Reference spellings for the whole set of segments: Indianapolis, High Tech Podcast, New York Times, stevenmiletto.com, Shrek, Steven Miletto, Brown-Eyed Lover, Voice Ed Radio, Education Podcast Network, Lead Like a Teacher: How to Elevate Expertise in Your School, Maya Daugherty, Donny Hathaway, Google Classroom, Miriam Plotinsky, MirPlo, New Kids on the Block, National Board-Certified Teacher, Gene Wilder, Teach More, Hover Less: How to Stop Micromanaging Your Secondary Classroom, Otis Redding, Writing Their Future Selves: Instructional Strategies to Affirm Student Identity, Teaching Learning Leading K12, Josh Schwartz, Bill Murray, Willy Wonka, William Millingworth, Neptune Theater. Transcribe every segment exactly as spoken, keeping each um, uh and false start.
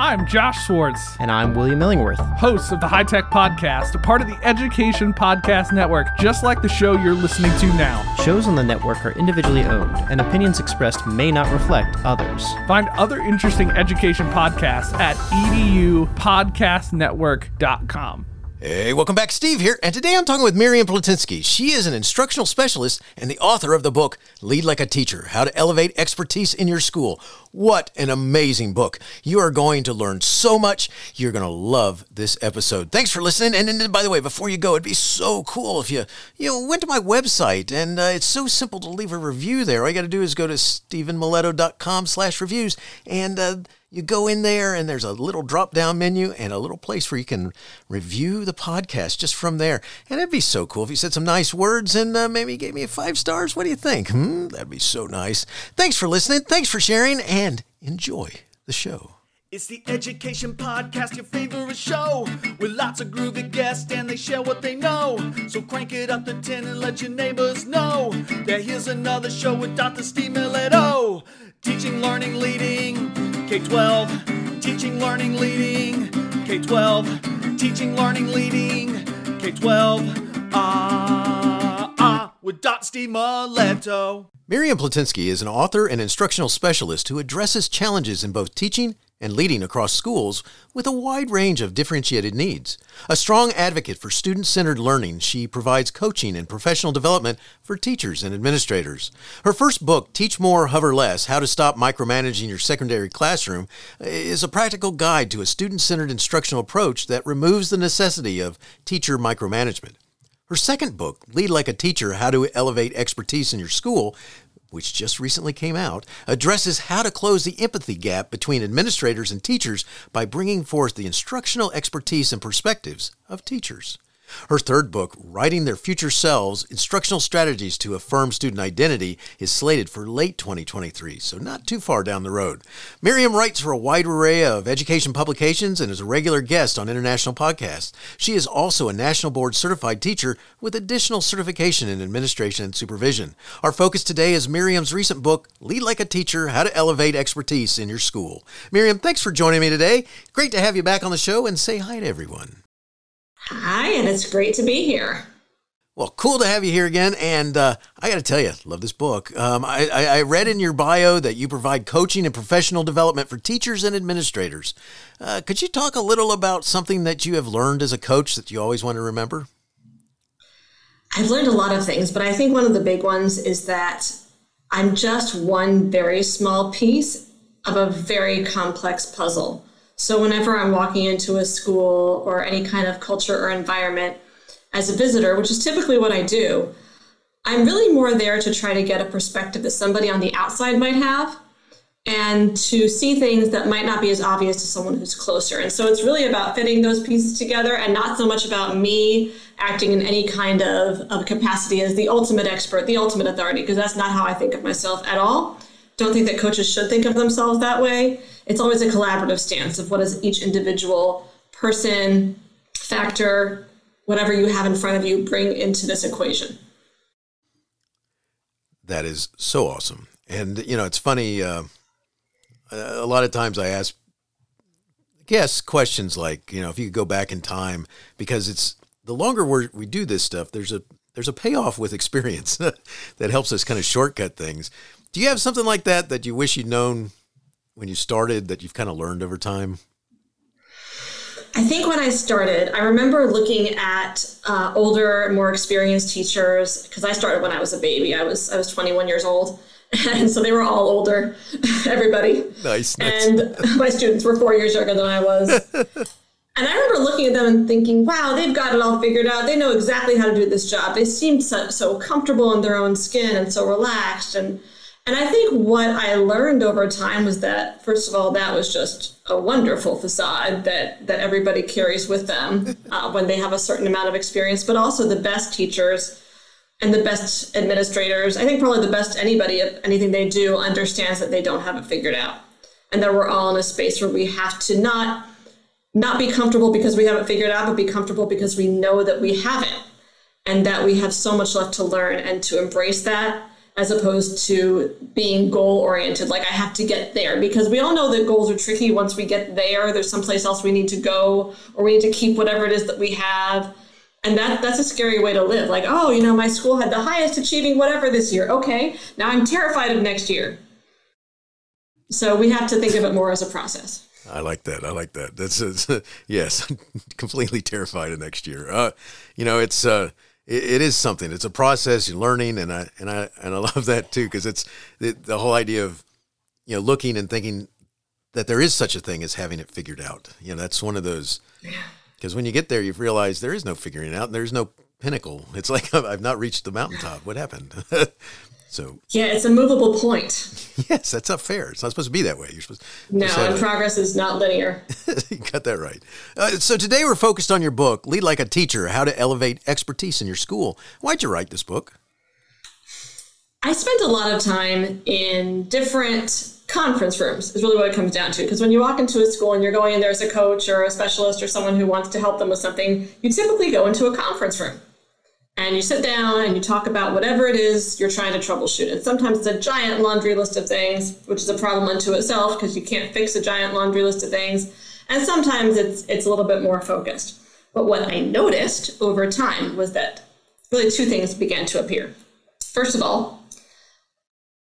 I'm Josh Schwartz. And I'm William Millingworth. Hosts of the High Tech Podcast, a part of the Education Podcast Network, just like the show you're listening to now. Shows on the network are individually owned, and opinions expressed may not reflect others. Find other interesting education podcasts at edu podcast network dot com. Hey, welcome back. Steve here, and today I'm talking with Miriam Plotinsky. She is an instructional specialist and the author of the book, Lead Like a Teacher: How to Elevate Expertise in Your School. What an amazing book. You are going to learn so much. You're going to love this episode. Thanks for listening. And, and, and by the way, before you go, it'd be so cool if you you know, went to my website, and uh, it's so simple to leave a review there. All you got to do is go to steven miletto dot com slash reviews, and uh you go in there, and there's a little drop-down menu and a little place where you can review the podcast just from there. And it'd be so cool if you said some nice words and uh, maybe gave me five stars. What do you think? Hmm, that'd be so nice. Thanks for listening. Thanks for sharing, and enjoy the show. It's the Education Podcast, your favorite show, with lots of groovy guests, and they share what they know. So crank it up to ten and let your neighbors know that here's another show with Doctor Steve Miletto. Teaching, learning, leading K twelve, teaching, learning, leading K twelve, teaching, learning, leading K twelve, ah, ah, with Doctor Steve Miletto. Miriam Plotinsky is an author and instructional specialist who addresses challenges in both teaching and leading across schools with a wide range of differentiated needs. A strong advocate for student-centered learning, she provides coaching and professional development for teachers and administrators. Her first book, Teach More, Hover Less: How to Stop Micromanaging Your Secondary Classroom, is a practical guide to a student-centered instructional approach that removes the necessity of teacher micromanagement. Her second book, Lead Like a Teacher: How to Elevate Expertise in Your School, which just recently came out, addresses how to close the empathy gap between administrators and teachers by bringing forth the instructional expertise and perspectives of teachers. Her third book, Writing Their Future Selves: Instructional Strategies to Affirm Student Identity, is slated for late twenty twenty-three, so not too far down the road. Miriam writes for a wide array of education publications and is a regular guest on international podcasts. She is also a National Board Certified Teacher with additional certification in administration and supervision. Our focus today is Miriam's recent book, Lead Like a Teacher: How to Elevate Expertise in Your School. Miriam, thanks for joining me today. Great to have you back on the show, and say hi to everyone. Hi, and it's great to be here. Well, cool to have you here again. And uh, I got to tell you, love this book. Um, I, I, I read in your bio that you provide coaching and professional development for teachers and administrators. Uh, could you talk a little about something that you have learned as a coach that you always want to remember? I've learned a lot of things, but I think one of the big ones is that I'm just one very small piece of a very complex puzzle. So whenever I'm walking into a school or any kind of culture or environment as a visitor, which is typically what I do, I'm really more there to try to get a perspective that somebody on the outside might have and to see things that might not be as obvious to someone who's closer. And so it's really about fitting those pieces together and not so much about me acting in any kind of, of capacity as the ultimate expert, the ultimate authority, because that's not how I think of myself at all. Don't think that coaches should think of themselves that way. It's always a collaborative stance of what is each individual person, factor, whatever you have in front of you, bring into this equation. That is so awesome. And, you know, it's funny. Uh, a lot of times I ask guests questions like, you know, if you could go back in time, because it's the longer we're, we do this stuff, there's a there's a payoff with experience that helps us kind of shortcut things. Do you have something like that that you wish you'd known when you started that you've kind of learned over time? I think when I started, I remember looking at uh, older, more experienced teachers, because I started when I was a baby. I was I was twenty-one years old, and so they were all older, everybody. Nice. nice. And my students were four years younger than I was. And I remember looking at them and thinking, wow, they've got it all figured out. They know exactly how to do this job. They seemed so, so comfortable in their own skin and so relaxed. And And I think what I learned over time was that, first of all, that was just a wonderful facade that, that everybody carries with them uh, when they have a certain amount of experience, but also the best teachers and the best administrators, I think probably the best anybody of anything they do, understands that they don't have it figured out and that we're all in a space where we have to not, not be comfortable because we haven't figured it out, but be comfortable because we know that we haven't and that we have so much left to learn and to embrace that. as opposed to being goal-oriented, like I have to get there, because we all know that goals are tricky. Once we get there, there's someplace else we need to go, or we need to keep whatever it is that we have. And that that's a scary way to live. Like, oh, you know, my school had the highest achieving whatever this year. Okay, now I'm terrified of next year. So we have to think of it more as a process. I like that. I like that. That's, uh, yes, I'm completely terrified of next year. Uh, you know, it's... Uh, It is something. It's a process. You're learning, and I and I and I love that too, because it's the, the whole idea of, you know, looking and thinking that there is such a thing as having it figured out. You know, that's one of those, because when you get there, you realize there is no figuring it out, and there's no pinnacle. It's like, I've not reached the mountaintop. What happened? So yeah, it's a movable point. Yes, that's not fair. It's not supposed to be that way. You're supposed. No, and progress is not linear. You got that right. Uh, so today we're focused on your book, Lead Like a Teacher: How to Elevate Expertise in Your School. Why'd you write this book? I spent a lot of time in different conference rooms is really what it comes down to. Because when you walk into a school and you're going in there as a coach or a specialist or someone who wants to help them with something, you typically go into a conference room. And you sit down and you talk about whatever it is you're trying to troubleshoot. And sometimes it's a giant laundry list of things, which is a problem unto itself because you can't fix a giant laundry list of things. And sometimes it's it's a little bit more focused. But what I noticed over time was that really two things began to appear. First of all,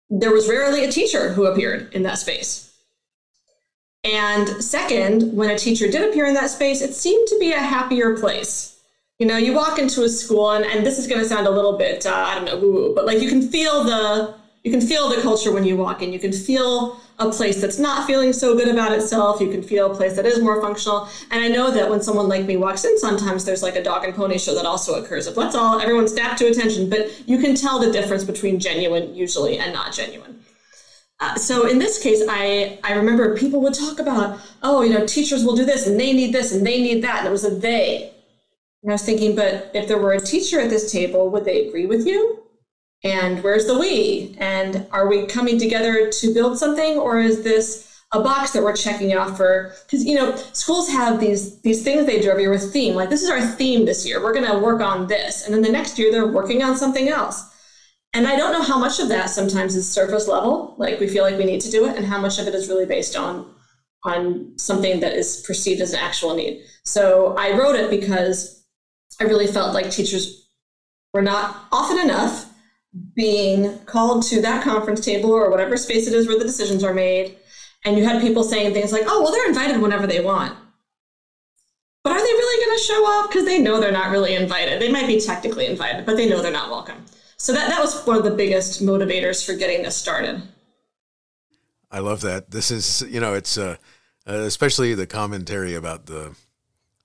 there was rarely a teacher who appeared in that space. And second, when a teacher did appear in that space, it seemed to be a happier place. You know, you walk into a school, and, and this is going to sound a little bit, uh, I don't know, woo-woo, but like you can feel the you can feel the culture when you walk in. You can feel a place that's not feeling so good about itself. You can feel a place that is more functional. And I know that when someone like me walks in, sometimes there's like a dog and pony show that also occurs. If let's all, everyone snap to attention, but you can tell the difference between genuine usually and not genuine. Uh, so in this case, I, I remember people would talk about, oh, you know, teachers will do this and they need this and they need that. And it was a they. And I was thinking, but if there were a teacher at this table, would they agree with you? And where's the we? And are we coming together to build something? Or is this a box that we're checking off for? Because, you know, schools have these these things they do every year with theme. Like, this is our theme this year. We're going to work on this. And then the next year, they're working on something else. And I don't know how much of that sometimes is surface level. Like, we feel like we need to do it. And how much of it is really based on on something that is perceived as an actual need. So I wrote it because I really felt like teachers were not often enough being called to that conference table or whatever space it is where the decisions are made. And you had people saying things like, oh, well, they're invited whenever they want. But are they really going to show up? Because they know they're not really invited. They might be technically invited, but they know they're not welcome. So that, that was one of the biggest motivators for getting this started. I love that. This is, you know, it's uh, uh, especially the commentary about the,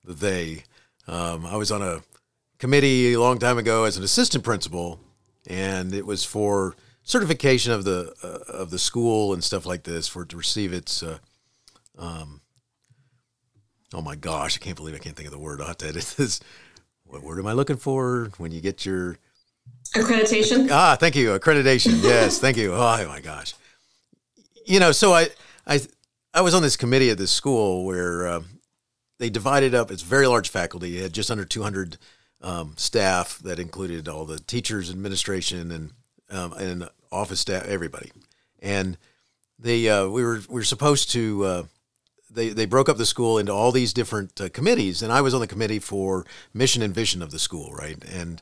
the they. Um, I was on a committee a long time ago as an assistant principal, and it was for certification of the uh, of the school and stuff like this for it to receive its. Uh, um, oh my gosh, I can't believe I can't think of the word. I'll have to edit this. What word am I looking for when you get your accreditation? Ah, thank you, accreditation. Yes, thank you. Oh my gosh, you know, so I I I was on this committee at this school where. Um, They divided up. It's a very large faculty. It had just under two hundred um, staff that included all the teachers, administration, and um, and office staff, everybody. And they uh, we were we were supposed to. Uh, they they broke up the school into all these different uh, committees, and I was on the committee for mission and vision of the school, right? And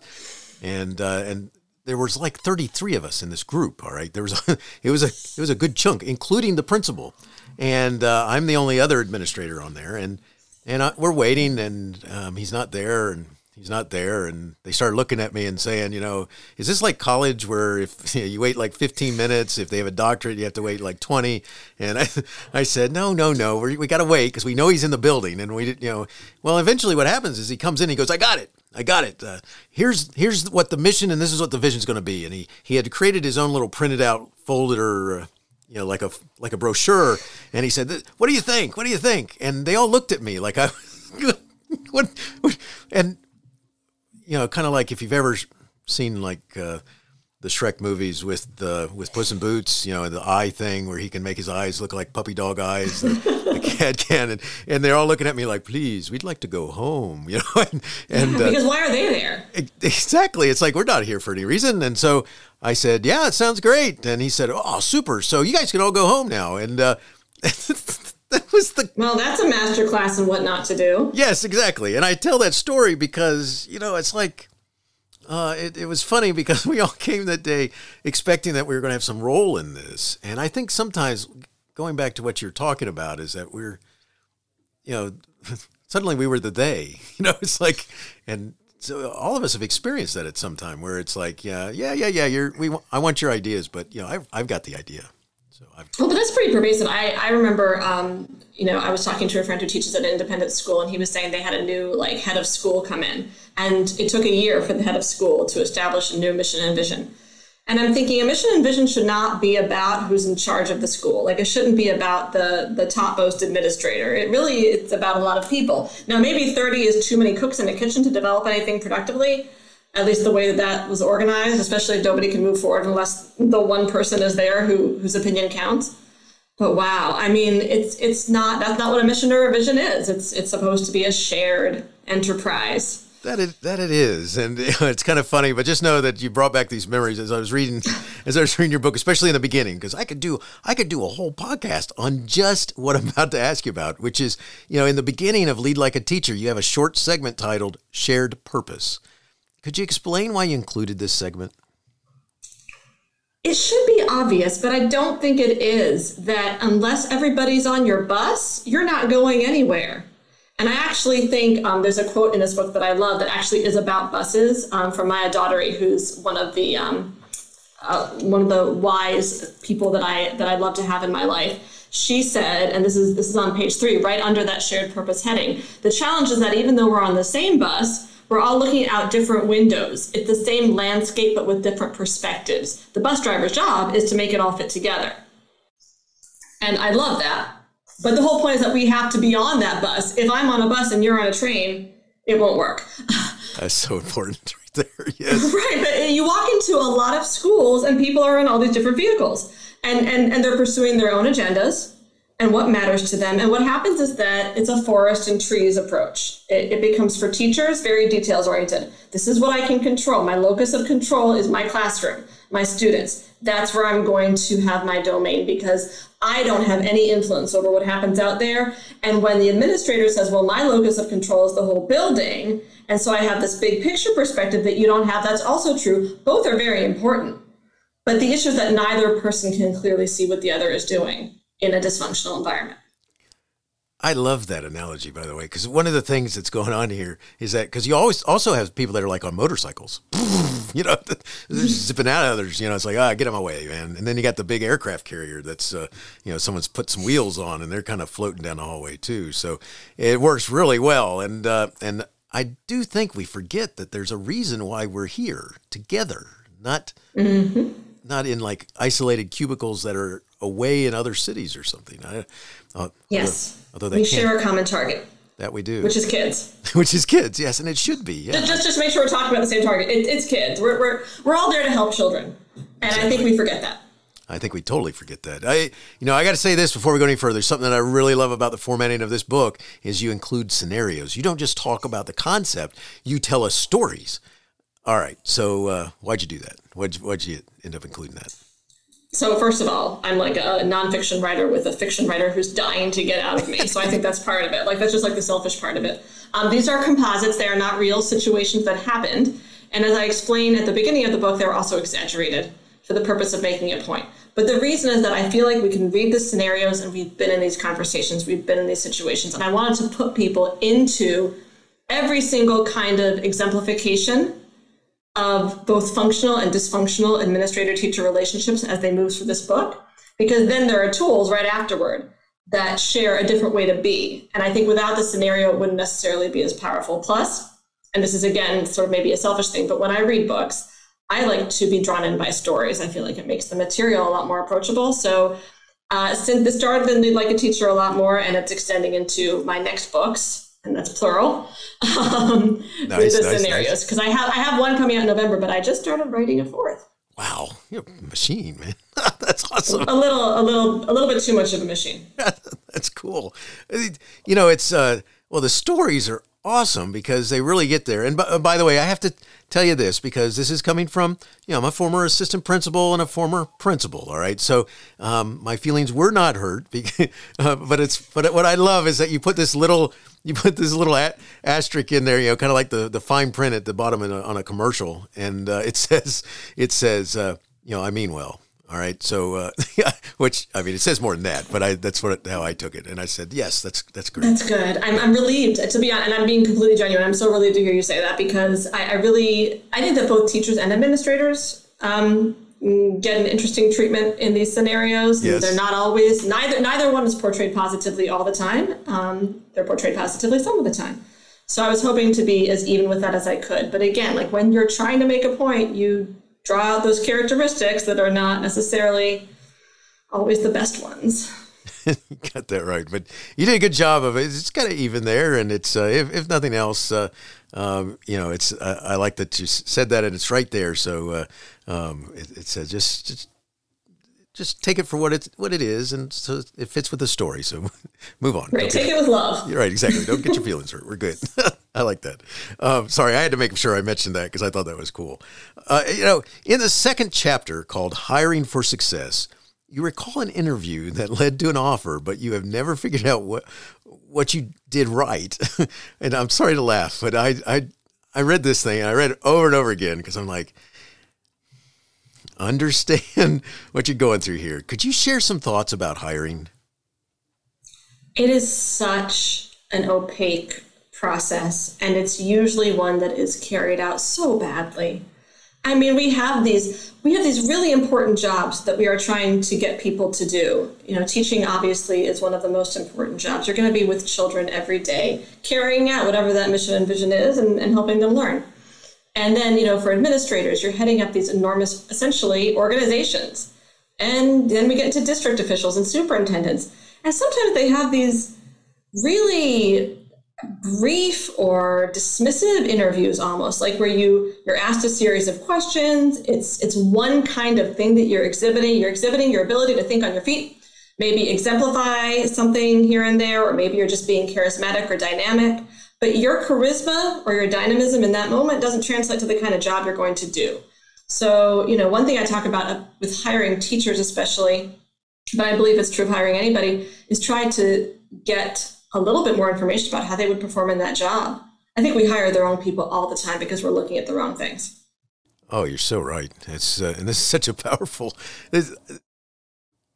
and uh, and there was like thirty-three of us in this group. All right, there was a, it was a it was a good chunk, including the principal, and uh, I'm the only other administrator on there, and. And I, we're waiting, and um, he's not there, and he's not there. And they started looking at me and saying, you know, is this like college where if you know, you wait like fifteen minutes, if they have a doctorate, you have to wait like twenty? And I, I said, no, no, no, we're, we got to wait because we know he's in the building. And we didn't, you know, well, eventually what happens is he comes in, and he goes, I got it. I got it. Uh, here's here's what the mission, and this is what the vision is going to be. And he, he had created his own little printed out folder, uh, you know, like a, like a brochure. And he said, what do you think? What do you think? And they all looked at me like I, what, what, and, you know, kind of like if you've ever seen like, uh, the Shrek movies with the with Puss in Boots, you know, the eye thing where he can make his eyes look like puppy dog eyes, the, the cat can, and, and they're all looking at me like, please, we'd like to go home, you know. And, and uh, because why are they there? Exactly. It's like, we're not here for any reason. And so I said, yeah, it sounds great. And he said, oh, super. So you guys can all go home now. And uh, that was the... Well, that's a master class in what not to do. Yes, exactly. And I tell that story because, you know, it's like, Uh, it, it was funny because we all came that day expecting that we were going to have some role in this. And I think sometimes, going back to what you're talking about, is that we're, you know, suddenly we were the they. You know, it's like, and so all of us have experienced that at some time where it's like, yeah, yeah, yeah, yeah, you're, we, I want your ideas, but, you know, I've, I've got the idea. So I've... Well, but that's pretty pervasive. I, I remember, um, you know, I was talking to a friend who teaches at an independent school, and he was saying they had a new, like, head of school come in. And it took a year for the head of school to establish a new mission and vision. And I'm thinking a mission and vision should not be about who's in charge of the school. Like, it shouldn't be about the, the topmost administrator. It really, it's about a lot of people. Now, maybe thirty is too many cooks in a kitchen to develop anything productively, at least the way that that was organized, especially if nobody can move forward unless the one person is there who whose opinion counts. But wow, I mean, it's it's not, that's not what a mission or a vision is. It's it's supposed to be a shared enterprise. That it, that it is. And you know, it's kind of funny, but just know that you brought back these memories as I was reading, as I was reading your book, especially in the beginning, because I could do, I could do a whole podcast on just what I'm about to ask you about, which is, you know, in the beginning of Lead Like a Teacher, you have a short segment titled Shared Purpose. Could you explain why you included this segment? It should be obvious, but I don't think it is, that unless everybody's on your bus, you're not going anywhere. And I actually think um, there's a quote in this book that I love that actually is about buses um, from Maya Daugherty, who's one of the um, uh, one of the wise people that I that I love to have in my life. She said, and this is this is on page three, right under that shared purpose heading, the challenge is that even though we're on the same bus, we're all looking out different windows. It's the same landscape, but with different perspectives. The bus driver's job is to make it all fit together. And I love that. But the whole point is that we have to be on that bus. If I'm on a bus and you're on a train, it won't work. That's so important right there, yes. Right, but you walk into a lot of schools and people are in all these different vehicles. And, and, and they're pursuing their own agendas and what matters to them. And what happens is that it's a forest and trees approach. It, it becomes, for teachers, very details oriented. This is what I can control. My locus of control is my classroom, my students. That's where I'm going to have my domain because I don't have any influence over what happens out there. And when the administrator says, well, my locus of control is the whole building, and so I have this big picture perspective that you don't have, that's also true. Both are very important. But the issue is that neither person can clearly see what the other is doing in a dysfunctional environment. I love that analogy, by the way, because one of the things that's going on here is that, because you always also have people that are like on motorcycles, you know, they're zipping out of others, you know, it's like, ah, get out of my way, man. And then you got the big aircraft carrier that's, uh, you know, someone's put some wheels on and they're kind of floating down the hallway too. So it works really well. And, uh, and I do think we forget that there's a reason why we're here together, not, mm-hmm. not in like isolated cubicles that are away in other cities or something. I, uh, yes. Although, although they we share a common target. That we do. Which is kids. Which is kids, yes. And it should be. Yeah. Just, just just make sure we're talking about the same target. It, it's kids. We're, we're, we're all there to help children. And exactly. I think we forget that. I think we totally forget that. I, you know, I got to say this before we go any further. Something that I really love about the formatting of this book is you include scenarios. You don't just talk about the concept. You tell us stories. All right. So uh, why'd you do that? Why'd, why'd you end up including that? So first of all, I'm like a nonfiction writer with a fiction writer who's dying to get out of me. So I think that's part of it. Like, that's just like the selfish part of it. Um, these are composites. They are not real situations that happened. And as I explained at the beginning of the book, they were also exaggerated for the purpose of making a point. But the reason is that I feel like we can read the scenarios, and we've been in these conversations, we've been in these situations. And I wanted to put people into every single kind of exemplification of both functional and dysfunctional administrator-teacher relationships as they move through this book, because then there are tools right afterward that share a different way to be. And I think without the scenario, it wouldn't necessarily be as powerful. Plus, and this is, again, sort of maybe a selfish thing, but when I read books, I like to be drawn in by stories. I feel like it makes the material a lot more approachable. So uh, since the start of the Lead Like a Teacher a lot more, and it's extending into my next books, and that's plural, um, nice, with the nice, scenarios. Because nice. I have I have one coming out in November, but I just started writing a fourth. Wow, you're a machine, man. That's awesome. A little, a little, a little bit too much of a machine. That's cool. You know, it's uh, well, the stories are awesome because they really get there. And by, by the way, I have to tell you this because this is coming from, you know, I'm a former assistant principal and a former principal. All right, so um, my feelings were not hurt, because, uh, but it's but what I love is that you put this little. You put this little a- asterisk in there, you know, kind of like the, the fine print at the bottom in a, on a commercial, and uh, it says, it says, uh, you know, I mean well, all right. So, uh, which I mean, it says more than that, but I that's what how I took it, and I said, yes, that's that's great. That's good. I'm I'm relieved to be honest, and I'm being completely genuine. I'm so relieved to hear you say that because I, I really I think that both teachers and administrators um, get an interesting treatment in these scenarios. Yes. They're not always, neither neither one is portrayed positively all the time. Um, they're portrayed positively some of the time. So I was hoping to be as even with that as I could. But again, like when you're trying to make a point, you draw out those characteristics that are not necessarily always the best ones. You got that right, but you did a good job of it. It's kind of even there, and it's uh, if, if nothing else, uh, um, you know, it's uh, I like that you said that, and it's right there. So uh, um, it, it says just, just just take it for what it what it is, and so it fits with the story. So move on. Right, take it with love. You're right, exactly. Don't get your feelings hurt. We're good. I like that. Um, sorry, I had to make sure I mentioned that because I thought that was cool. Uh, you know, in the second chapter called "Hiring for Success," you recall an interview that led to an offer, but you have never figured out what what you did right. And I'm sorry to laugh, but I I, I read this thing, and I read it over and over again because I'm like, understand what you're going through here. Could you share some thoughts about hiring? It is such an opaque process, and it's usually one that is carried out so badly. I mean, we have these we have these really important jobs that we are trying to get people to do. You know, teaching obviously is one of the most important jobs. You're going to be with children every day, carrying out whatever that mission and vision is and, and helping them learn. And then, you know, for administrators, you're heading up these enormous, essentially, organizations. And then we get into district officials and superintendents. And sometimes they have these really brief or dismissive interviews, almost like where you you're asked a series of questions. It's it's one kind of thing that you're exhibiting. You're exhibiting your ability to think on your feet, maybe exemplify something here and there, or maybe you're just being charismatic or dynamic. But your charisma or your dynamism in that moment doesn't translate to the kind of job you're going to do. So, you know, one thing I talk about with hiring teachers, especially, but I believe it's true of hiring anybody, is try to get a little bit more information about how they would perform in that job. I think we hire the wrong people all the time because we're looking at the wrong things. Oh, you're so right. It's uh, and this is such a powerful, it's,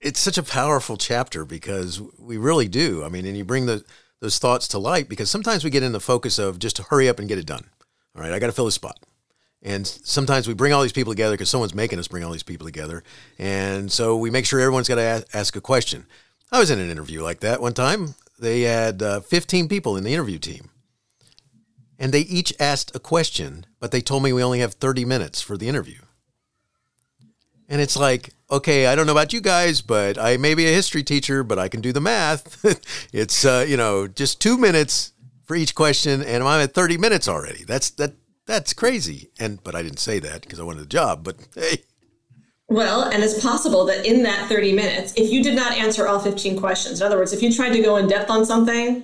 it's such a powerful chapter because we really do. I mean, and you bring the, those thoughts to light because sometimes we get in the focus of just hurry up and get it done. All right, I got to fill this spot. And sometimes we bring all these people together because someone's making us bring all these people together. And so we make sure everyone's got to ask, ask a question. I was in an interview like that one time. They had uh, fifteen people in the interview team, and they each asked a question, but they told me we only have thirty minutes for the interview. And it's like, okay, I don't know about you guys, but I may be a history teacher, but I can do the math. It's, uh, you know, just two minutes for each question, and I'm at thirty minutes already. That's that. That's crazy. And but I didn't say that because I wanted the job, but hey. Well, and it's possible that in that thirty minutes, if you did not answer all fifteen questions, in other words, if you tried to go in depth on something,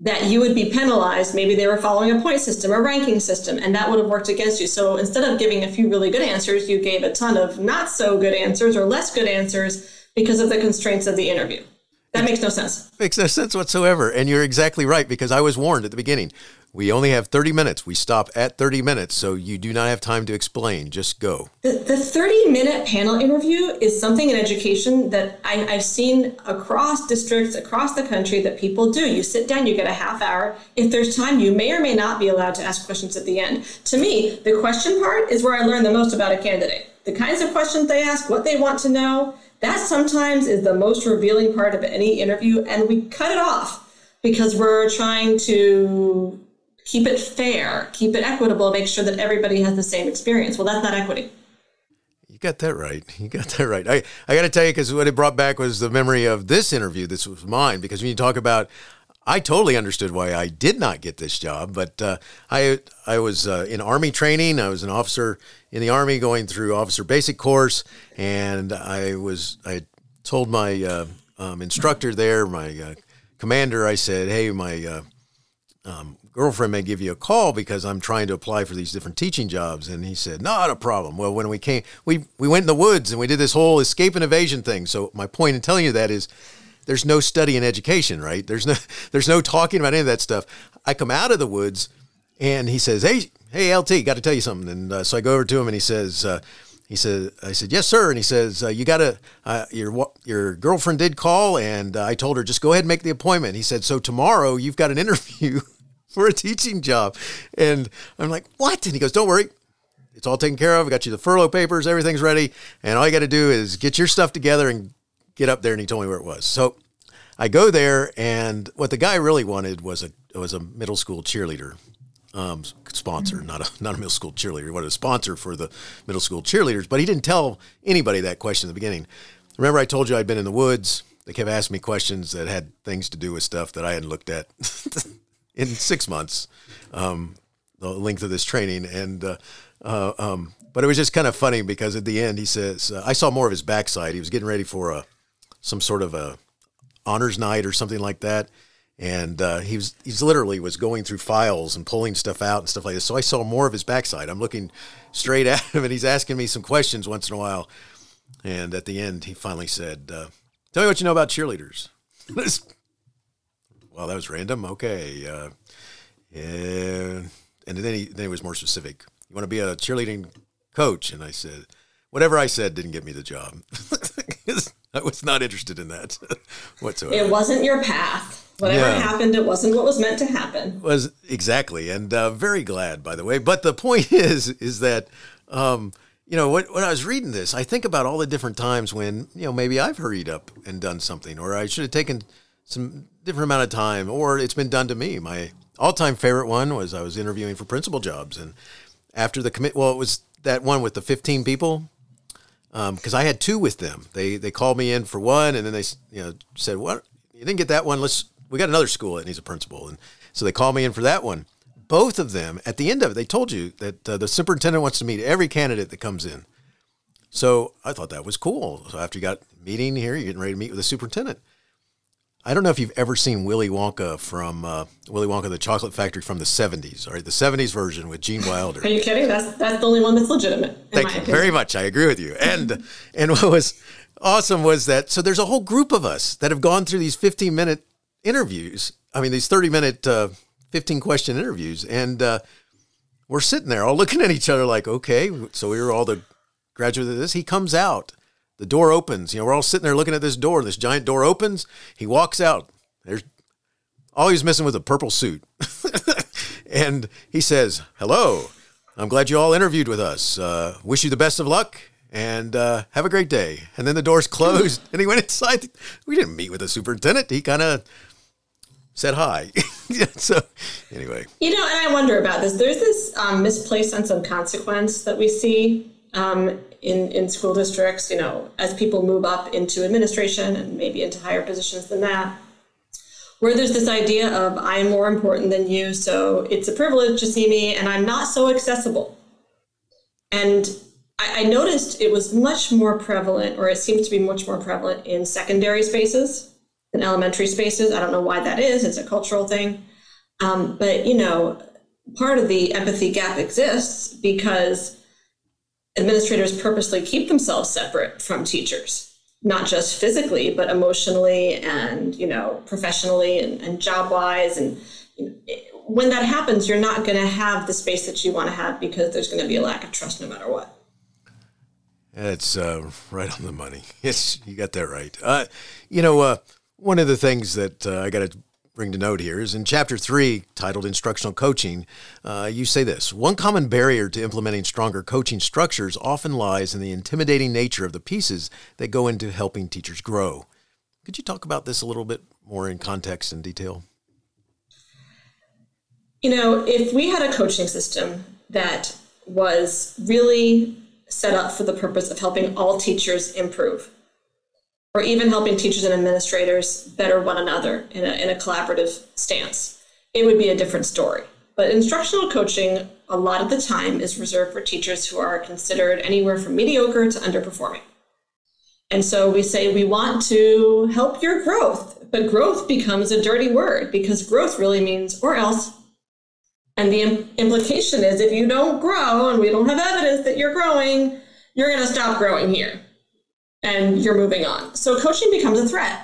that you would be penalized. Maybe they were following a point system, a ranking system, and that would have worked against you. So instead of giving a few really good answers, you gave a ton of not so good answers or less good answers because of the constraints of the interview. That makes no sense. Makes no sense whatsoever. And you're exactly right, because I was warned at the beginning. We only have thirty minutes. We stop at thirty minutes, so you do not have time to explain. Just go. The, the thirty-minute panel interview is something in education that I, I've seen across districts, across the country that people do. You sit down, you get a half hour. If there's time, you may or may not be allowed to ask questions at the end. To me, the question part is where I learn the most about a candidate. The kinds of questions they ask, what they want to know, that sometimes is the most revealing part of any interview, and we cut it off because we're trying to keep it fair, keep it equitable, make sure that everybody has the same experience. Well, that's not equity. You got that right. You got that right. I, I got to tell you, because what it brought back was the memory of this interview. This was mine, because when you talk about, I totally understood why I did not get this job, but uh, I I was uh, in Army training. I was an officer in the Army going through officer basic course, and I was I told my uh, um, instructor there, my uh, commander, I said, hey, my uh, um, girlfriend may give you a call because I'm trying to apply for these different teaching jobs. And he said, not a problem. Well, when we came, we, we went in the woods and we did this whole escape and evasion thing. So my point in telling you that is, there's no study in education, right? There's no, there's no talking about any of that stuff. I come out of the woods and he says, Hey, Hey, L T, got to tell you something. And uh, so I go over to him and he says, uh, he said, I said, yes, sir. And he says, uh, you got to, uh, your, your girlfriend did call. And uh, I told her, just go ahead and make the appointment. He said, so tomorrow you've got an interview for a teaching job. And I'm like, what? And he goes, don't worry. It's all taken care of. I got you the furlough papers, everything's ready. And all you got to do is get your stuff together and get up there. And he told me where it was. So I go there, and what the guy really wanted was a was a middle school cheerleader um, sponsor, not a not a middle school cheerleader. He wanted a sponsor for the middle school cheerleaders, but he didn't tell anybody that question in the beginning. Remember, I told you I'd been in the woods. They kept asking me questions that had things to do with stuff that I hadn't looked at in six months, um, the length of this training, and. Uh, uh, um, but it was just kind of funny because at the end he says, uh, I saw more of his backside. He was getting ready for a. some sort of a honors night or something like that. And uh, he was, he's literally was going through files and pulling stuff out and stuff like this. So I saw more of his backside. I'm looking straight at him and he's asking me some questions once in a while. And at the end, he finally said, uh, tell me what you know about cheerleaders. Well, that was random. Okay. Uh, yeah. And then he, then he was more specific. You want to be a cheerleading coach? And I said, whatever I said didn't get me the job. I was not interested in that whatsoever. It wasn't your path. Whatever yeah. happened, it wasn't what was meant to happen. Was exactly, and uh, very glad, by the way. But the point is, is that um, you know, when, when I was reading this, I think about all the different times when you know maybe I've hurried up and done something, or I should have taken some different amount of time, or it's been done to me. My all-time favorite one was I was interviewing for principal jobs, and after the commit, well, it was that one with the fifteen people. Because um, I had two with them. They they called me in for one, and then they you know said, "What? You didn't get that one? Let's we got another school that needs a principal." And so they called me in for that one. Both of them, at the end of it, they told you that uh, the superintendent wants to meet every candidate that comes in. So I thought that was cool. So after you got meeting here, you're getting ready to meet with the superintendent. I don't know if you've ever seen Willy Wonka from uh, Willy Wonka the Chocolate Factory from the seventies, all right, the seventies version with Gene Wilder. Are you kidding? That's that's the only one that's legitimate. Thank you very much. I agree with you. And and what was awesome was that so there's a whole group of us that have gone through these fifteen minute interviews. I mean these thirty minute uh, fifteen question interviews, and uh, we're sitting there all looking at each other like, okay, so we were all the graduates of this. He comes out. The door opens. You know, we're all sitting there looking at this door. This giant door opens. He walks out. There's all he's missing was a purple suit. And he says, hello, I'm glad you all interviewed with us. Uh, wish you the best of luck and uh, have a great day. And then the doors closed and he went inside. We didn't meet with the superintendent. He kind of said hi. So anyway. You know, and I wonder about this. There's this um, misplaced sense of consequence that we see Um, in, in school districts, you know, as people move up into administration and maybe into higher positions than that, where there's this idea of I'm more important than you, so it's a privilege to see me, and I'm not so accessible. And I, I noticed it was much more prevalent, or it seems to be much more prevalent in secondary spaces than elementary spaces. I don't know why that is. It's a cultural thing. Um, but, you know, part of the empathy gap exists because administrators purposely keep themselves separate from teachers, not just physically, but emotionally and, you know, professionally and, and job wise. And you know, when that happens, you're not going to have the space that you want to have because there's going to be a lack of trust no matter what. That's uh, right on the money. Yes, you got that right. Uh, you know, uh, one of the things that uh, I got to bring to note here is in chapter three, titled Instructional Coaching, uh, you say this, one common barrier to implementing stronger coaching structures often lies in the intimidating nature of the pieces that go into helping teachers grow. Could you talk about this a little bit more in context and detail? You know, if we had a coaching system that was really set up for the purpose of helping all teachers improve, or even helping teachers and administrators better one another in a, in a collaborative stance, it would be a different story. But instructional coaching, a lot of the time, is reserved for teachers who are considered anywhere from mediocre to underperforming. And so we say we want to help your growth, but growth becomes a dirty word because growth really means or else. And the im- implication is if you don't grow and we don't have evidence that you're growing, you're going to stop growing here and you're moving on. So coaching becomes a threat.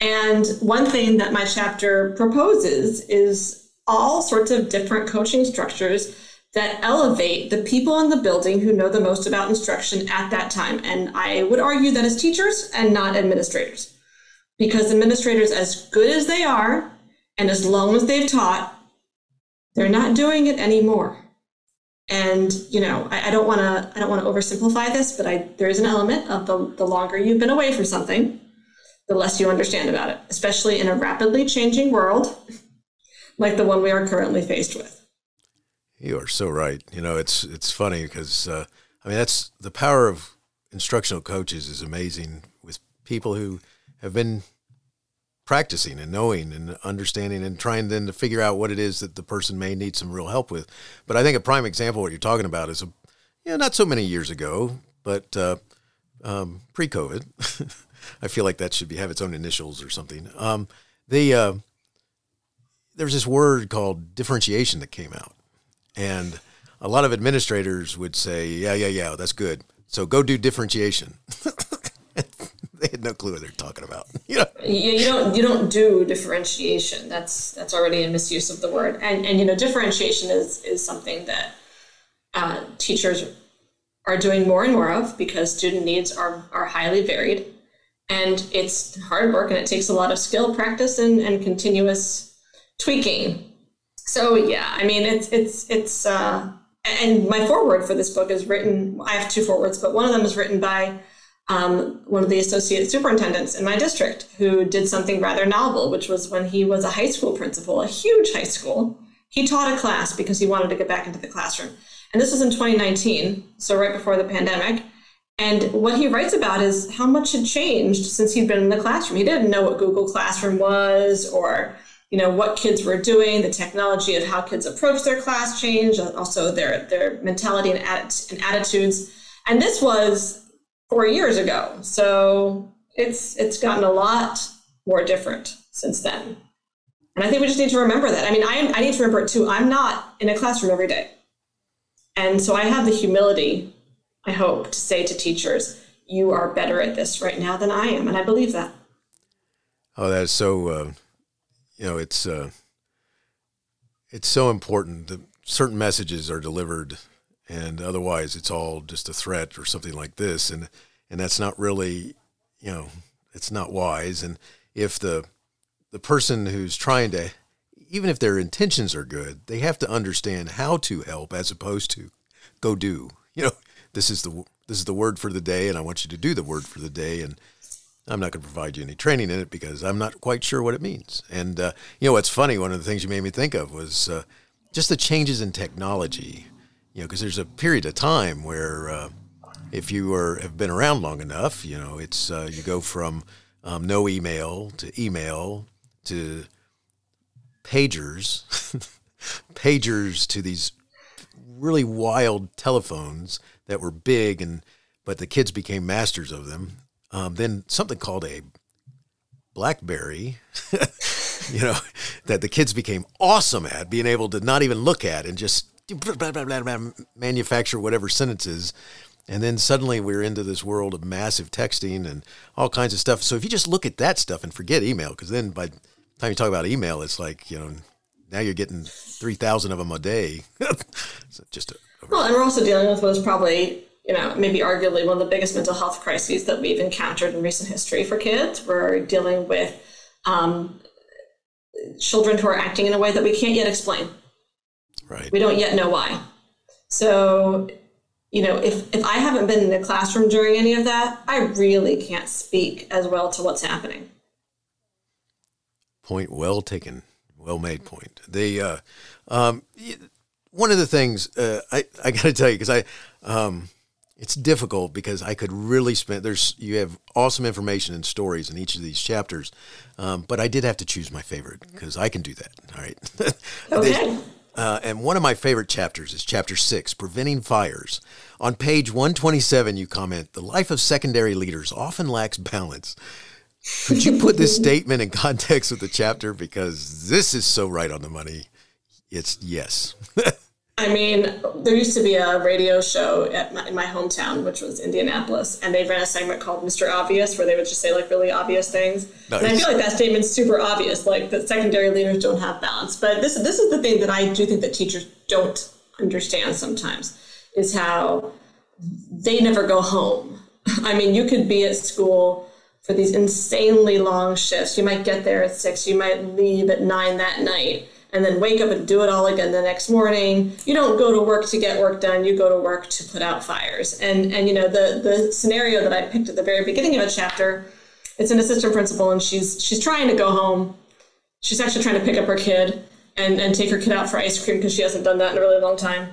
And one thing that my chapter proposes is all sorts of different coaching structures that elevate the people in the building who know the most about instruction at that time. And I would argue that it's teachers and not administrators, because administrators, as good as they are, and as long as they've taught, they're not doing it anymore. And, you know, I, I don't want to, I don't want to oversimplify this, but I, there is an element of the, the longer you've been away from something, the less you understand about it, especially in a rapidly changing world like the one we are currently faced with. You are so right. You know, it's it's funny because, uh, I mean, that's the power of instructional coaches is amazing with people who have been practicing and knowing and understanding and trying then to figure out what it is that the person may need some real help with. But I think a prime example of what you're talking about is, a, you know, not so many years ago, but uh, um, pre-COVID. I feel like that should be have its own initials or something. Um, the uh, there was this word called differentiation that came out. And a lot of administrators would say, yeah, yeah, yeah, that's good. So go do differentiation. They had no clue what they're talking about. You know? you, you don't you don't do differentiation. That's that's already a misuse of the word. And and you know, differentiation is is something that uh, teachers are doing more and more of because student needs are are highly varied, and it's hard work and it takes a lot of skill, practice, and, and continuous tweaking. So, yeah, I mean, it's, it's, it's, uh, and my foreword for this book is written, I have two forewords, but one of them is written by um, one of the associate superintendents in my district who did something rather novel, which was when he was a high school principal, a huge high school, he taught a class because he wanted to get back into the classroom. And this was in twenty nineteen, so right before the pandemic. And what he writes about is how much had changed since he'd been in the classroom. He didn't know what Google Classroom was or you know, what kids were doing, the technology of how kids approach their class changed, also their, their mentality and, att- and attitudes. And this was four years ago. So it's it's gotten a lot more different since then. And I think we just need to remember that. I mean, I, am, I need to remember it too. I'm not in a classroom every day. And so I have the humility, I hope, to say to teachers, you are better at this right now than I am. And I believe that. Oh, that is so... Uh... You know, it's uh, it's so important that certain messages are delivered, and otherwise it's all just a threat or something like this, and and that's not really, you know, it's not wise. And if the the person who's trying to, even if their intentions are good, they have to understand how to help as opposed to go do. You know, this is the this is the word for the day, and I want you to do the word for the day, and I'm not going to provide you any training in it because I'm not quite sure what it means. And, uh, you know, what's funny, one of the things you made me think of was uh, just the changes in technology, you know, because there's a period of time where uh, if you are, have been around long enough, you know, it's uh, you go from um, no email to email to pagers, pagers to these really wild telephones that were big, and but the kids became masters of them. Um, then something called a BlackBerry, you know, that the kids became awesome at, being able to not even look at and just blah, blah, blah, blah, manufacture whatever sentences. And then suddenly we're into this world of massive texting and all kinds of stuff. So if you just look at that stuff and forget email, because then by the time you talk about email, it's like, you know, now you're getting three thousand of them a day. So just a, a well, and we're also dealing with what is probably... you know, maybe arguably one of the biggest mental health crises that we've encountered in recent history for kids. We're dealing with um, children who are acting in a way that we can't yet explain. Right. We don't yet know why. So, you know, if, if I haven't been in the classroom during any of that, I really can't speak as well to what's happening. Point well taken. Well made point. The, uh, um, one of the things uh, I, I got to tell you, because I... Um, It's difficult because I could really spend, there's, you have awesome information and stories in each of these chapters, um, but I did have to choose my favorite because I can do that. All right. Okay. uh, and one of my favorite chapters is chapter six, Preventing Fires. On page one twenty-seven, you comment, the life of secondary leaders often lacks balance. Could you put this statement in context with the chapter? Because this is so right on the money. It's yes. I mean, there used to be a radio show at my, in my hometown, which was Indianapolis, and they ran a segment called Mister Obvious, where they would just say, like, really obvious things. Nice. And I feel like that statement's super obvious, like, that secondary leaders don't have balance. But this this is the thing that I do think that teachers don't understand sometimes, is how they never go home. I mean, you could be at school for these insanely long shifts. You might get there at six. You might leave at nine that night, and then wake up and do it all again the next morning. You don't go to work to get work done. You go to work to put out fires. And, and you know, the, the scenario that I picked at the very beginning of a chapter, it's an assistant principal, and she's she's trying to go home. She's actually trying to pick up her kid and, and take her kid out for ice cream because she hasn't done that in a really long time.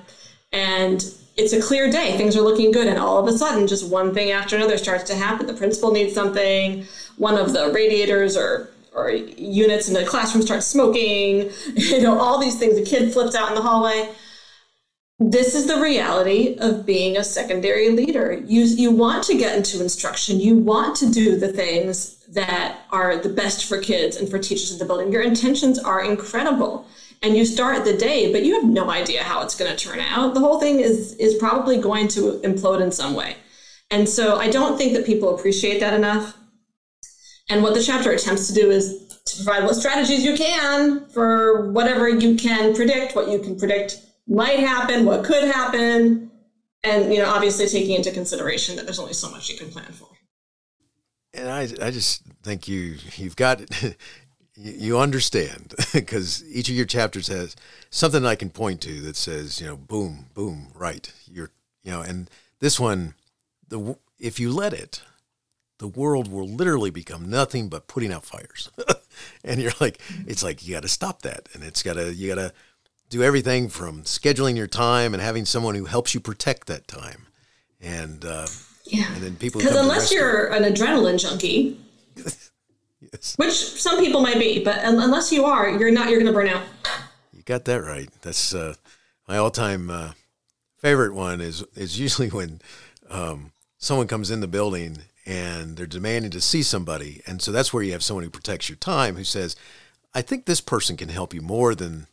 And it's a clear day. Things are looking good. And all of a sudden, just one thing after another starts to happen. The principal needs something. One of the radiators or or units in the classroom start smoking, you know, all these things. The kid flips out in the hallway. This is the reality of being a secondary leader. You, you want to get into instruction. You want to do the things that are the best for kids and for teachers in the building. Your intentions are incredible. And you start the day, but you have no idea how it's going to turn out. The whole thing is, is probably going to implode in some way. And so I don't think that people appreciate that enough. And what the chapter attempts to do is to provide what strategies you can for whatever you can predict, what you can predict might happen, what could happen, and, you know, obviously taking into consideration that there's only so much you can plan for. And I, I just think you, you've got it. You understand, because each of your chapters has something I can point to that says, you know, boom, boom, right. You're, you know, and this one, the if you let it, the world will literally become nothing but putting out fires. And you're like, it's like, you got to stop that. And it's got to, you got to do everything from scheduling your time and having someone who helps you protect that time. And, uh, yeah. And then people, because unless you're an adrenaline junkie, yes. Which some people might be, but un- unless you are, you're not, you're going to burn out. You got that right. That's, uh, my all time, uh, favorite one is, is usually when, um, someone comes in the building and they're demanding to see somebody. And so that's where you have someone who protects your time, who says, I think this person can help you more than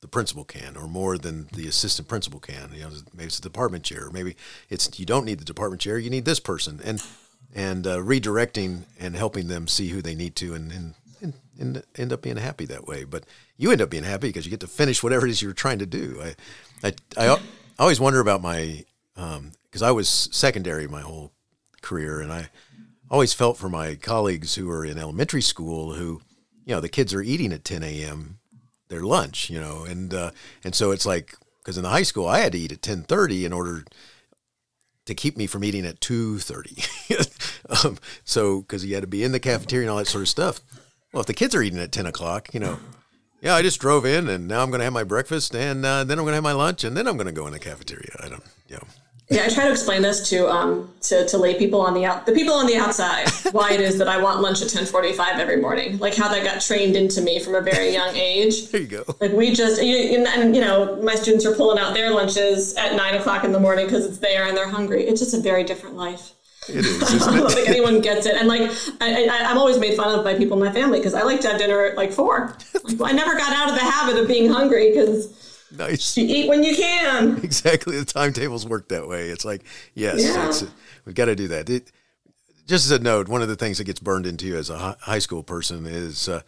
the principal can, or more than the assistant principal can. You know, maybe it's the department chair, or maybe it's, you don't need the department chair, you need this person. And, and uh, redirecting and helping them see who they need to, and, and, and, and end up being happy that way. But you end up being happy because you get to finish whatever it is you're trying to do. I, I, I, I always wonder about my, um, cause I was secondary my whole career. And I always felt for my colleagues who are in elementary school, who, you know, the kids are eating at ten a.m. their lunch, you know, and, uh, and so it's like, cause in the high school I had to eat at ten thirty in order to keep me from eating at two thirty. um, so, cause you had to be in the cafeteria and all that sort of stuff. Well, if the kids are eating at ten o'clock, you know, yeah, I just drove in and now I'm going to have my breakfast, and uh, then I'm going to have my lunch, and then I'm going to go in the cafeteria. I don't, you know. Yeah, I try to explain this to um to, to lay people on the out the people on the outside, why it is that I want lunch at ten forty five every morning, like how that got trained into me from a very young age. There you go. Like we just you, and you know my students are pulling out their lunches at nine o'clock in the morning because it's there and they're hungry. It's just a very different life. It is. Isn't it? I don't think anyone gets it. And like I, I, I'm always made fun of by people in my family because I like to have dinner at like four. Like, I never got out of the habit of being hungry because. Nice. You eat when you can. Exactly. The timetables work that way. It's like, yes, yeah. It's, we've got to do that. It, just as a note, one of the things that gets burned into you as a high school person is uh,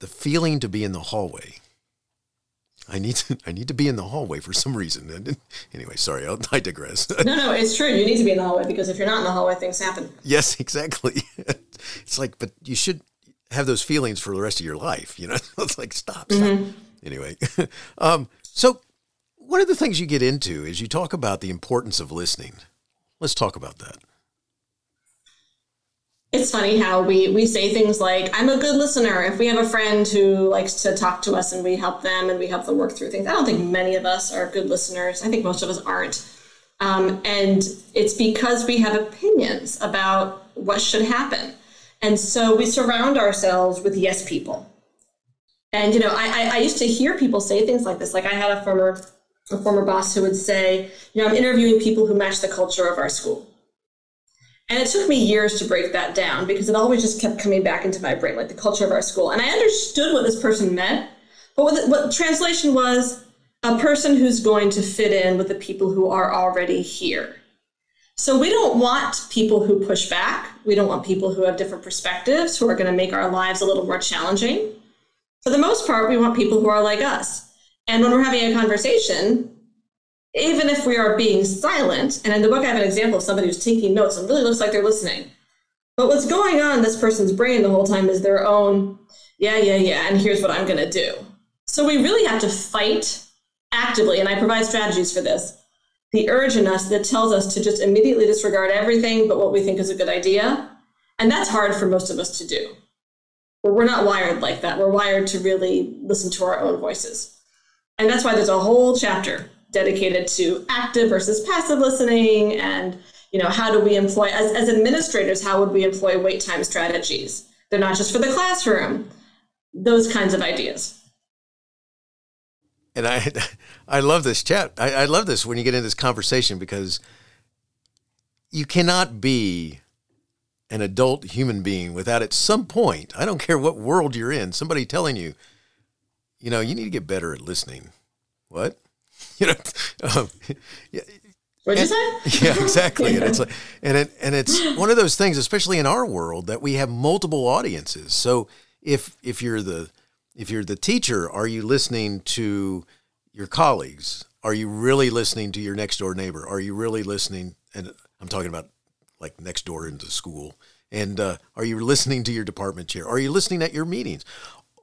the feeling to be in the hallway. I need to, I need to be in the hallway for some reason. Anyway, sorry, I'll, I digress. No, no, it's true. You need to be in the hallway because if you're not in the hallway, things happen. Yes, exactly. It's like, but you should have those feelings for the rest of your life. You know, it's like, stop, stop. Mm-hmm. Anyway, um, so one of the things you get into is you talk about the importance of listening. Let's talk about that. It's funny how we, we say things like, I'm a good listener. If we have a friend who likes to talk to us and we help them and we help them work through things, I don't think many of us are good listeners. I think most of us aren't. Um, and it's because we have opinions about what should happen. And so we surround ourselves with yes people. And, you know, I, I, I used to hear people say things like this. Like I had a former a former boss who would say, you know, I'm interviewing people who match the culture of our school. And it took me years to break that down because it always just kept coming back into my brain, like the culture of our school. And I understood what this person meant, but what the, what the translation was, a person who's going to fit in with the people who are already here. So we don't want people who push back. We don't want people who have different perspectives, who are going to make our lives a little more challenging. For the most part, we want people who are like us. And when we're having a conversation, even if we are being silent, and in the book I have an example of somebody who's taking notes and really looks like they're listening. But what's going on in this person's brain the whole time is their own, yeah, yeah, yeah, and here's what I'm going to do. So we really have to fight actively, and I provide strategies for this, the urge in us that tells us to just immediately disregard everything but what we think is a good idea. And that's hard for most of us to do. But we're not wired like that. We're wired to really listen to our own voices. And that's why there's a whole chapter dedicated to active versus passive listening and, you know, how do we employ, as, as administrators, how would we employ wait time strategies? They're not just for the classroom, those kinds of ideas. And I I love this chat. I, I love this when you get into this conversation because you cannot be an adult human being without at some point, I don't care what world you're in, somebody telling you, you know, you need to get better at listening. What? You know, um, yeah. What'd and, you say? Yeah, exactly. And it's like, and it and it's one of those things, especially in our world, that we have multiple audiences. So if if you're the if you're the teacher, are you listening to your colleagues? Are you really listening to your next door neighbor? Are you really listening? And I'm talking about like next door into school. And uh, are you listening to your department chair? Are you listening at your meetings?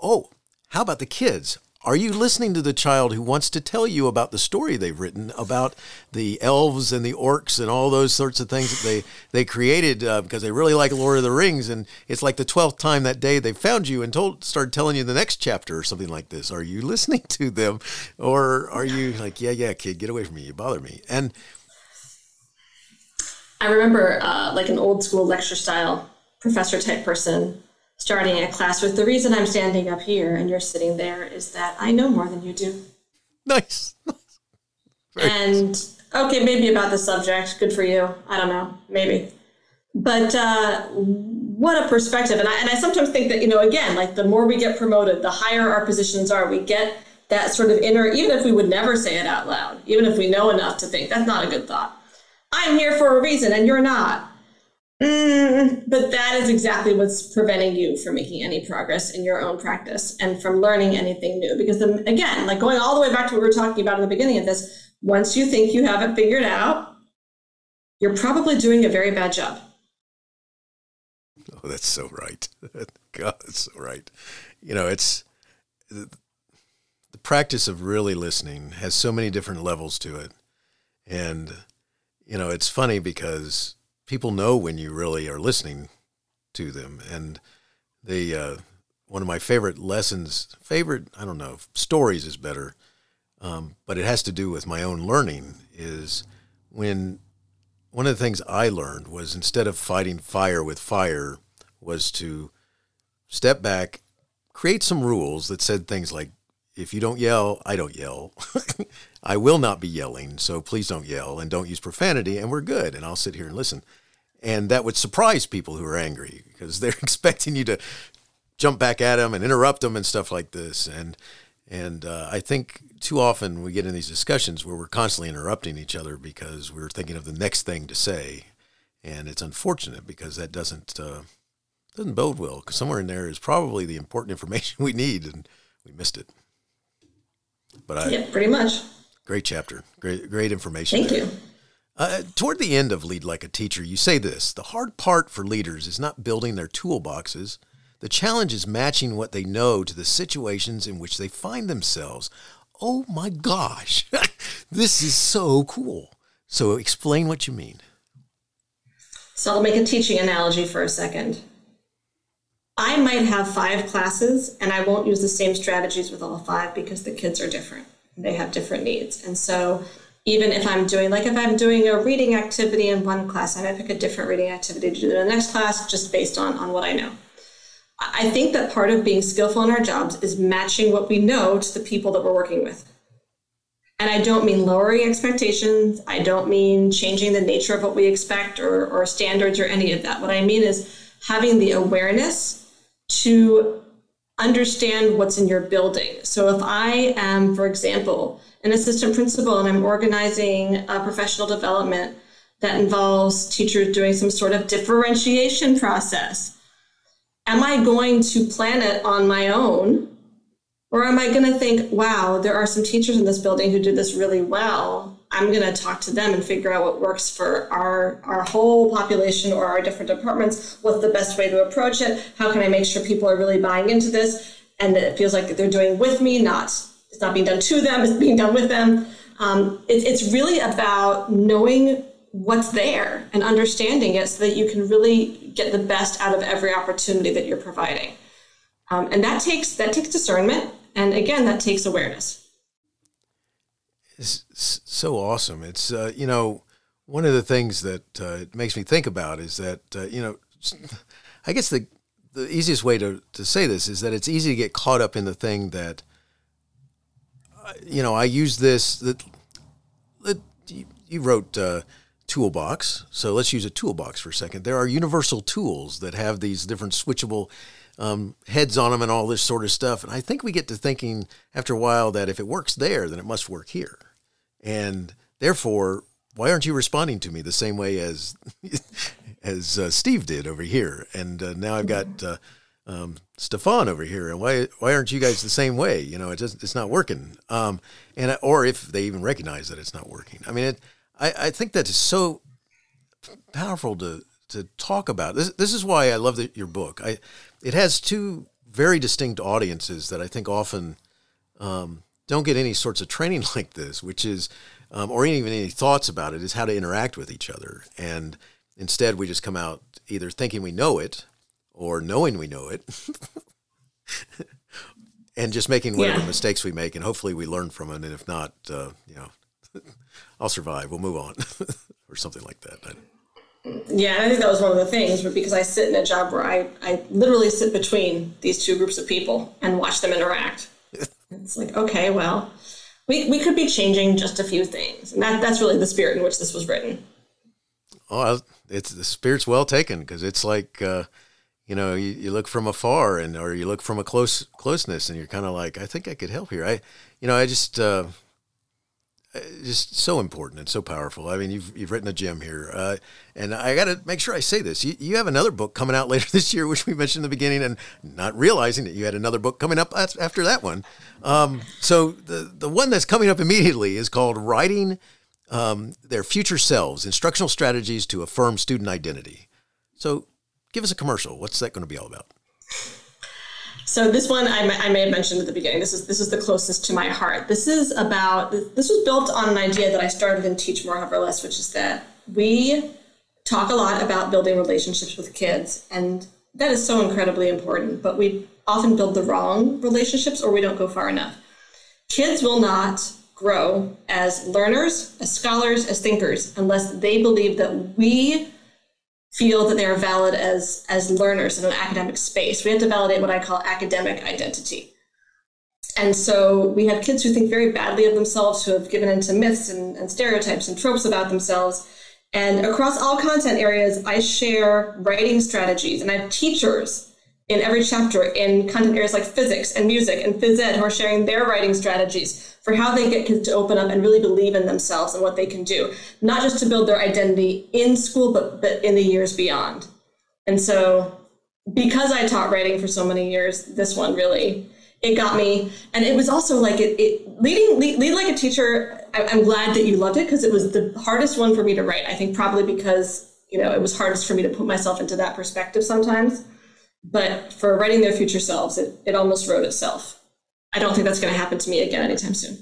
Oh, how about the kids? Are you listening to the child who wants to tell you about the story they've written about the elves and the orcs and all those sorts of things that they, they created uh, because they really like Lord of the Rings? And it's like the twelfth time that day they found you and told started telling you the next chapter or something like this. Are you listening to them? Or are you like, yeah, yeah, kid, get away from me. You bother me. And I remember uh, like an old school lecture style professor type person starting a class with, the reason I'm standing up here and you're sitting there is that I know more than you do. Nice. Very and, okay, maybe about the subject. Good for you. I don't know. Maybe. But uh, what a perspective. And I, and I sometimes think that, you know, again, like the more we get promoted, the higher our positions are. We get that sort of inner, even if we would never say it out loud, even if we know enough to think, that's not a good thought. I'm here for a reason and you're not. Mm, but that is exactly what's preventing you from making any progress in your own practice and from learning anything new. Because the, again, like going all the way back to what we were talking about in the beginning of this, once you think you have it figured out, you're probably doing a very bad job. Oh, that's so right. God, that's so right. You know, it's the, the practice of really listening has so many different levels to it. And, you know, it's funny because people know when you really are listening to them. And the uh, one of my favorite lessons, favorite, I don't know, stories is better, um, but it has to do with my own learning, is when one of the things I learned was instead of fighting fire with fire was to step back, create some rules that said things like, if you don't yell, I don't yell. I will not be yelling, so please don't yell and don't use profanity, and we're good, and I'll sit here and listen. And that would surprise people who are angry because they're expecting you to jump back at them and interrupt them and stuff like this. And and uh, I think too often we get in these discussions where we're constantly interrupting each other because we're thinking of the next thing to say, and it's unfortunate because that doesn't, uh, doesn't bode well because somewhere in there is probably the important information we need, and we missed it. But I, yeah, pretty much. Great chapter. Great, great information. Thank there. you. Uh, toward the end of Lead Like a Teacher, you say this, the hard part for leaders is not building their toolboxes. The challenge is matching what they know to the situations in which they find themselves. Oh my gosh, this is so cool. So explain what you mean. So I'll make a teaching analogy for a second. I might have five classes and I won't use the same strategies with all five because the kids are different. They have different needs. And so even if I'm doing, like if I'm doing a reading activity in one class, I might pick a different reading activity to do in the next class just based on, on what I know. I think that part of being skillful in our jobs is matching what we know to the people that we're working with. And I don't mean lowering expectations. I don't mean changing the nature of what we expect or, or standards or any of that. What I mean is having the awareness to understand what's in your building. So if I am, for example, an assistant principal and I'm organizing a professional development that involves teachers doing some sort of differentiation process, am I going to plan it on my own? Or am I going to think, wow, there are some teachers in this building who do this really well. I'm going to talk to them and figure out what works for our, our whole population or our different departments. What's the best way to approach it? How can I make sure people are really buying into this? And that it feels like they're doing with me, not it's not being done to them, it's being done with them. Um, it, it's really about knowing what's there and understanding it so that you can really get the best out of every opportunity that you're providing. Um, and that takes that takes discernment. And again, that takes awareness. It's so awesome. It's, uh, you know, one of the things that uh, it makes me think about is that, uh, you know, I guess the the easiest way to, to say this is that it's easy to get caught up in the thing that, uh, you know, I use this, that, that you wrote uh, toolbox. So let's use a toolbox for a second. There are universal tools that have these different switchable Um, heads on them and all this sort of stuff. And I think we get to thinking after a while that if it works there, then it must work here. And therefore, why aren't you responding to me the same way as as uh, Steve did over here? And uh, now I've got uh, um, Stefan over here. And why why aren't you guys the same way? You know, it doesn't, it's not working. Um, and or if they even recognize that it's not working. I mean, it, I, I think that is so powerful to to talk about. This this is why I love the, your book. I It has two very distinct audiences that I think often um, don't get any sorts of training like this, which is, um, or even any thoughts about it, is how to interact with each other. And instead, we just come out either thinking we know it or knowing we know it and just making whatever yeah. mistakes we make. And hopefully we learn from it. And if not, uh, you know, I'll survive. We'll move on or something like that. I, Yeah, I think that was one of the things, but because I sit in a job where I, I literally sit between these two groups of people and watch them interact. It's like, okay, well, we, we could be changing just a few things. And that, that's really the spirit in which this was written. Oh, it's the spirit's well taken, because it's like, uh, you know, you, you look from afar and or you look from a close closeness and you're kind of like, I think I could help here. I, you know, I just... Uh, Just so important and so powerful. I mean, you've you've written a gem here, uh, and I got to make sure I say this. You you have another book coming out later this year, which we mentioned in the beginning, and not realizing that you had another book coming up after that one. Um, so the the one that's coming up immediately is called "Writing um, Their Future Selves: Instructional Strategies to Affirm Student Identity." So, give us a commercial. What's that going to be all about? So this one I may, I may have mentioned at the beginning. This is this is the closest to my heart. This is about this was built on an idea that I started in Teach More, Hover Less, which is that we talk a lot about building relationships with kids, and that is so incredibly important. But we often build the wrong relationships, or we don't go far enough. Kids will not grow as learners, as scholars, as thinkers, unless they believe that we feel that they are valid as, as learners in an academic space. We have to validate what I call academic identity. And so we have kids who think very badly of themselves, who have given into myths and, and stereotypes and tropes about themselves. And across all content areas, I share writing strategies, and I have teachers in every chapter in content areas like physics and music and phys ed who are sharing their writing strategies for how they get kids to open up and really believe in themselves and what they can do, not just to build their identity in school, but, but in the years beyond. And so because I taught writing for so many years, this one really, it got me. And it was also like it, it leading, lead, lead like a teacher. I, I'm glad that you loved it because it was the hardest one for me to write. I think probably because, you know, it was hardest for me to put myself into that perspective sometimes. But for writing their future selves, it, it almost wrote itself. I don't think that's going to happen to me again anytime soon.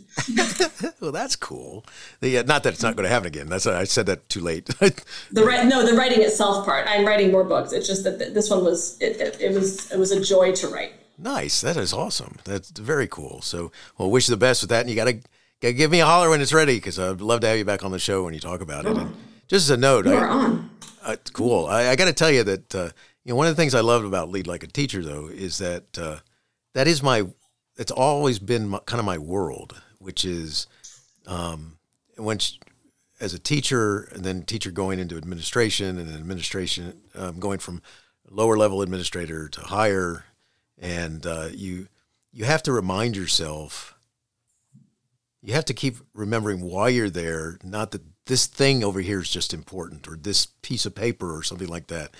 Well, that's cool. The, uh, not that it's not going to happen again. That's I said that too late. the right, no, the writing itself part. I'm writing more books. It's just that this one was it, it, it was it was a joy to write. Nice. That is awesome. That's very cool. So, well, wish you the best with that. And you got to give me a holler when it's ready, because I'd love to have you back on the show when you talk about it. And just as a note, You're I, on. Uh, cool. I, I got to tell you that uh, you know, one of the things I loved about Lead Like a Teacher, though, is that uh, that is my. It's always been my, kind of my world, which is um, when she, as a teacher, and then teacher going into administration, and then administration um, going from lower level administrator to higher, and uh, you you have to remind yourself. You have to keep remembering why you're there, not that this thing over here is just important, or this piece of paper or something like that,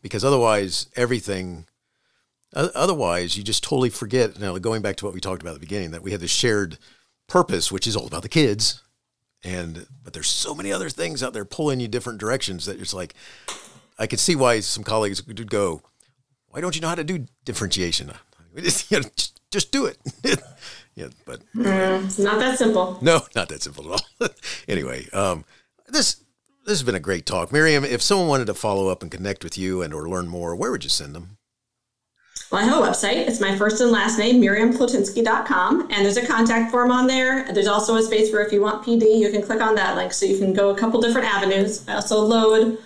because otherwise everything, otherwise you just totally forget. Now, going back to what we talked about at the beginning, that we have this shared purpose, which is all about the kids, and but there's so many other things out there pulling you different directions that it's like, I could see why some colleagues would go, why don't you know how to do differentiation? Just, you know, just, just do it. Yeah, but mm, it's not that simple. No, not that simple at all. Anyway, um, this this has been a great talk, Miriam. If someone wanted to follow up and connect with you and or learn more, where would you send them? Well, I have a website. It's my first and last name, Miriam Plotinsky dot com, and there's a contact form on there. There's also a space where if you want P D, you can click on that link, so you can go a couple different avenues. I also load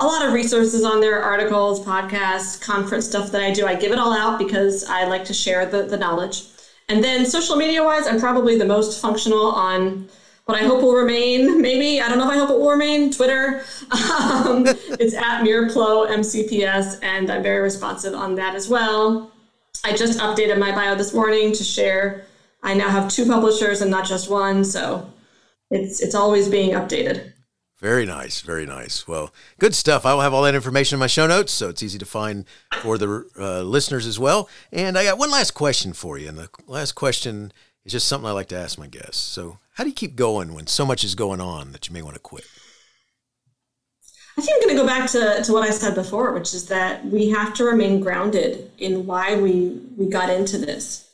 a lot of resources on there, articles, podcasts, conference stuff that I do. I give it all out because I like to share the, the knowledge. And then social media-wise, I'm probably the most functional on what I hope will remain, maybe, I don't know if I hope it will remain, Twitter. Um, it's at MirPlo, M C P S, and I'm very responsive on that as well. I just updated my bio this morning to share. I now have two publishers and not just one, so it's it's always being updated. Very nice, very nice. Well, good stuff. I will have all that information in my show notes, so it's easy to find for the uh, listeners as well. And I got one last question for you, and the last question is just something I like to ask my guests. So how do you keep going when so much is going on that you may want to quit? I think I'm going to go back to, to what I said before, which is that we have to remain grounded in why we, we got into this.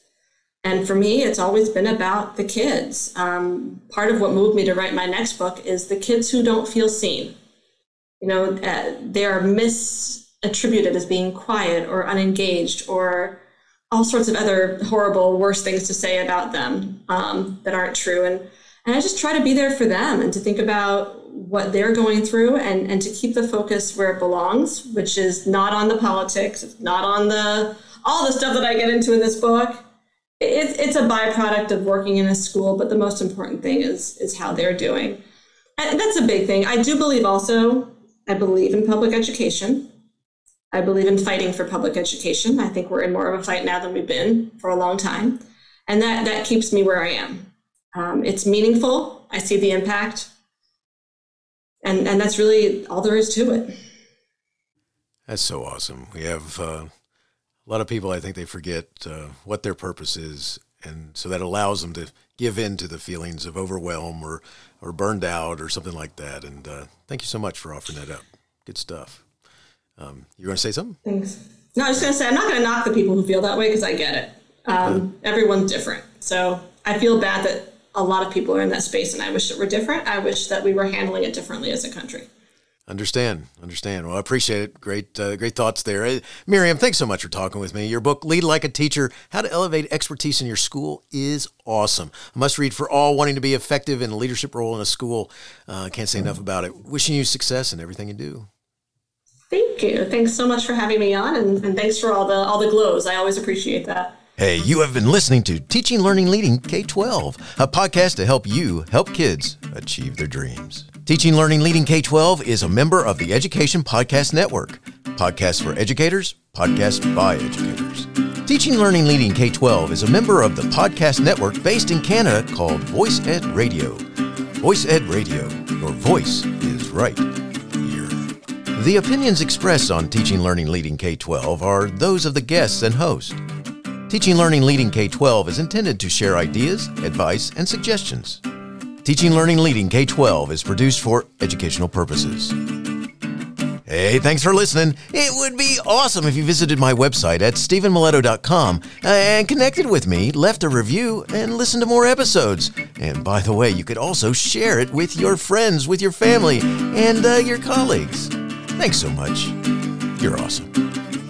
And for me, it's always been about the kids. Um, part of what moved me to write my next book is the kids who don't feel seen. You know, uh, they are misattributed as being quiet or unengaged or all sorts of other horrible, worse things to say about them um, that aren't true. And and I just try to be there for them and to think about what they're going through and, and to keep the focus where it belongs, which is not on the politics, not on the all the stuff that I get into in this book. It's it's a byproduct of working in a school, but the most important thing is is how they're doing. And that's a big thing. I do believe also, I believe in public education. I believe in fighting for public education. I think we're in more of a fight now than we've been for a long time. And that, that keeps me where I am. Um, it's meaningful. I see the impact. And, and that's really all there is to it. That's so awesome. We have... Uh... A lot of people, I think they forget uh, what their purpose is, and so that allows them to give in to the feelings of overwhelm or, or burned out or something like that. And uh, thank you so much for offering that up. Good stuff. Um, you want to say something? Thanks. No, I was going to say, I'm not going to knock the people who feel that way because I get it. Um, mm-hmm. Everyone's different. So I feel bad that a lot of people are in that space, and I wish it were different. I wish that we were handling it differently as a country. Understand, understand. Well, I appreciate it. Great, uh, great thoughts there. Uh, Miriam, thanks so much for talking with me. Your book, Lead Like a Teacher, How to Elevate Expertise in Your School, is awesome. A must read for all wanting to be effective in a leadership role in a school. I uh, can't say enough about it. Wishing you success in everything you do. Thank you. Thanks so much for having me on, and, and thanks for all the all the glows. I always appreciate that. Hey, you have been listening to Teaching, Learning, Leading K twelve, a podcast to help you help kids achieve their dreams. Teaching, Learning, Leading K twelve is a member of the Education Podcast Network. Podcasts for educators, podcasts by educators. Teaching, Learning, Leading K twelve is a member of the podcast network based in Canada called Voice Ed Radio. Voice Ed Radio, your voice is right. The opinions expressed on Teaching, Learning, Leading K twelve are those of the guests and host. Teaching, Learning, Leading K twelve is intended to share ideas, advice, and suggestions. Teaching, Learning, Leading K twelve is produced for educational purposes. Hey, thanks for listening. It would be awesome if you visited my website at steven miletto dot com and connected with me, left a review, and listened to more episodes. And by the way, you could also share it with your friends, with your family, and uh, your colleagues. Thanks so much. You're awesome.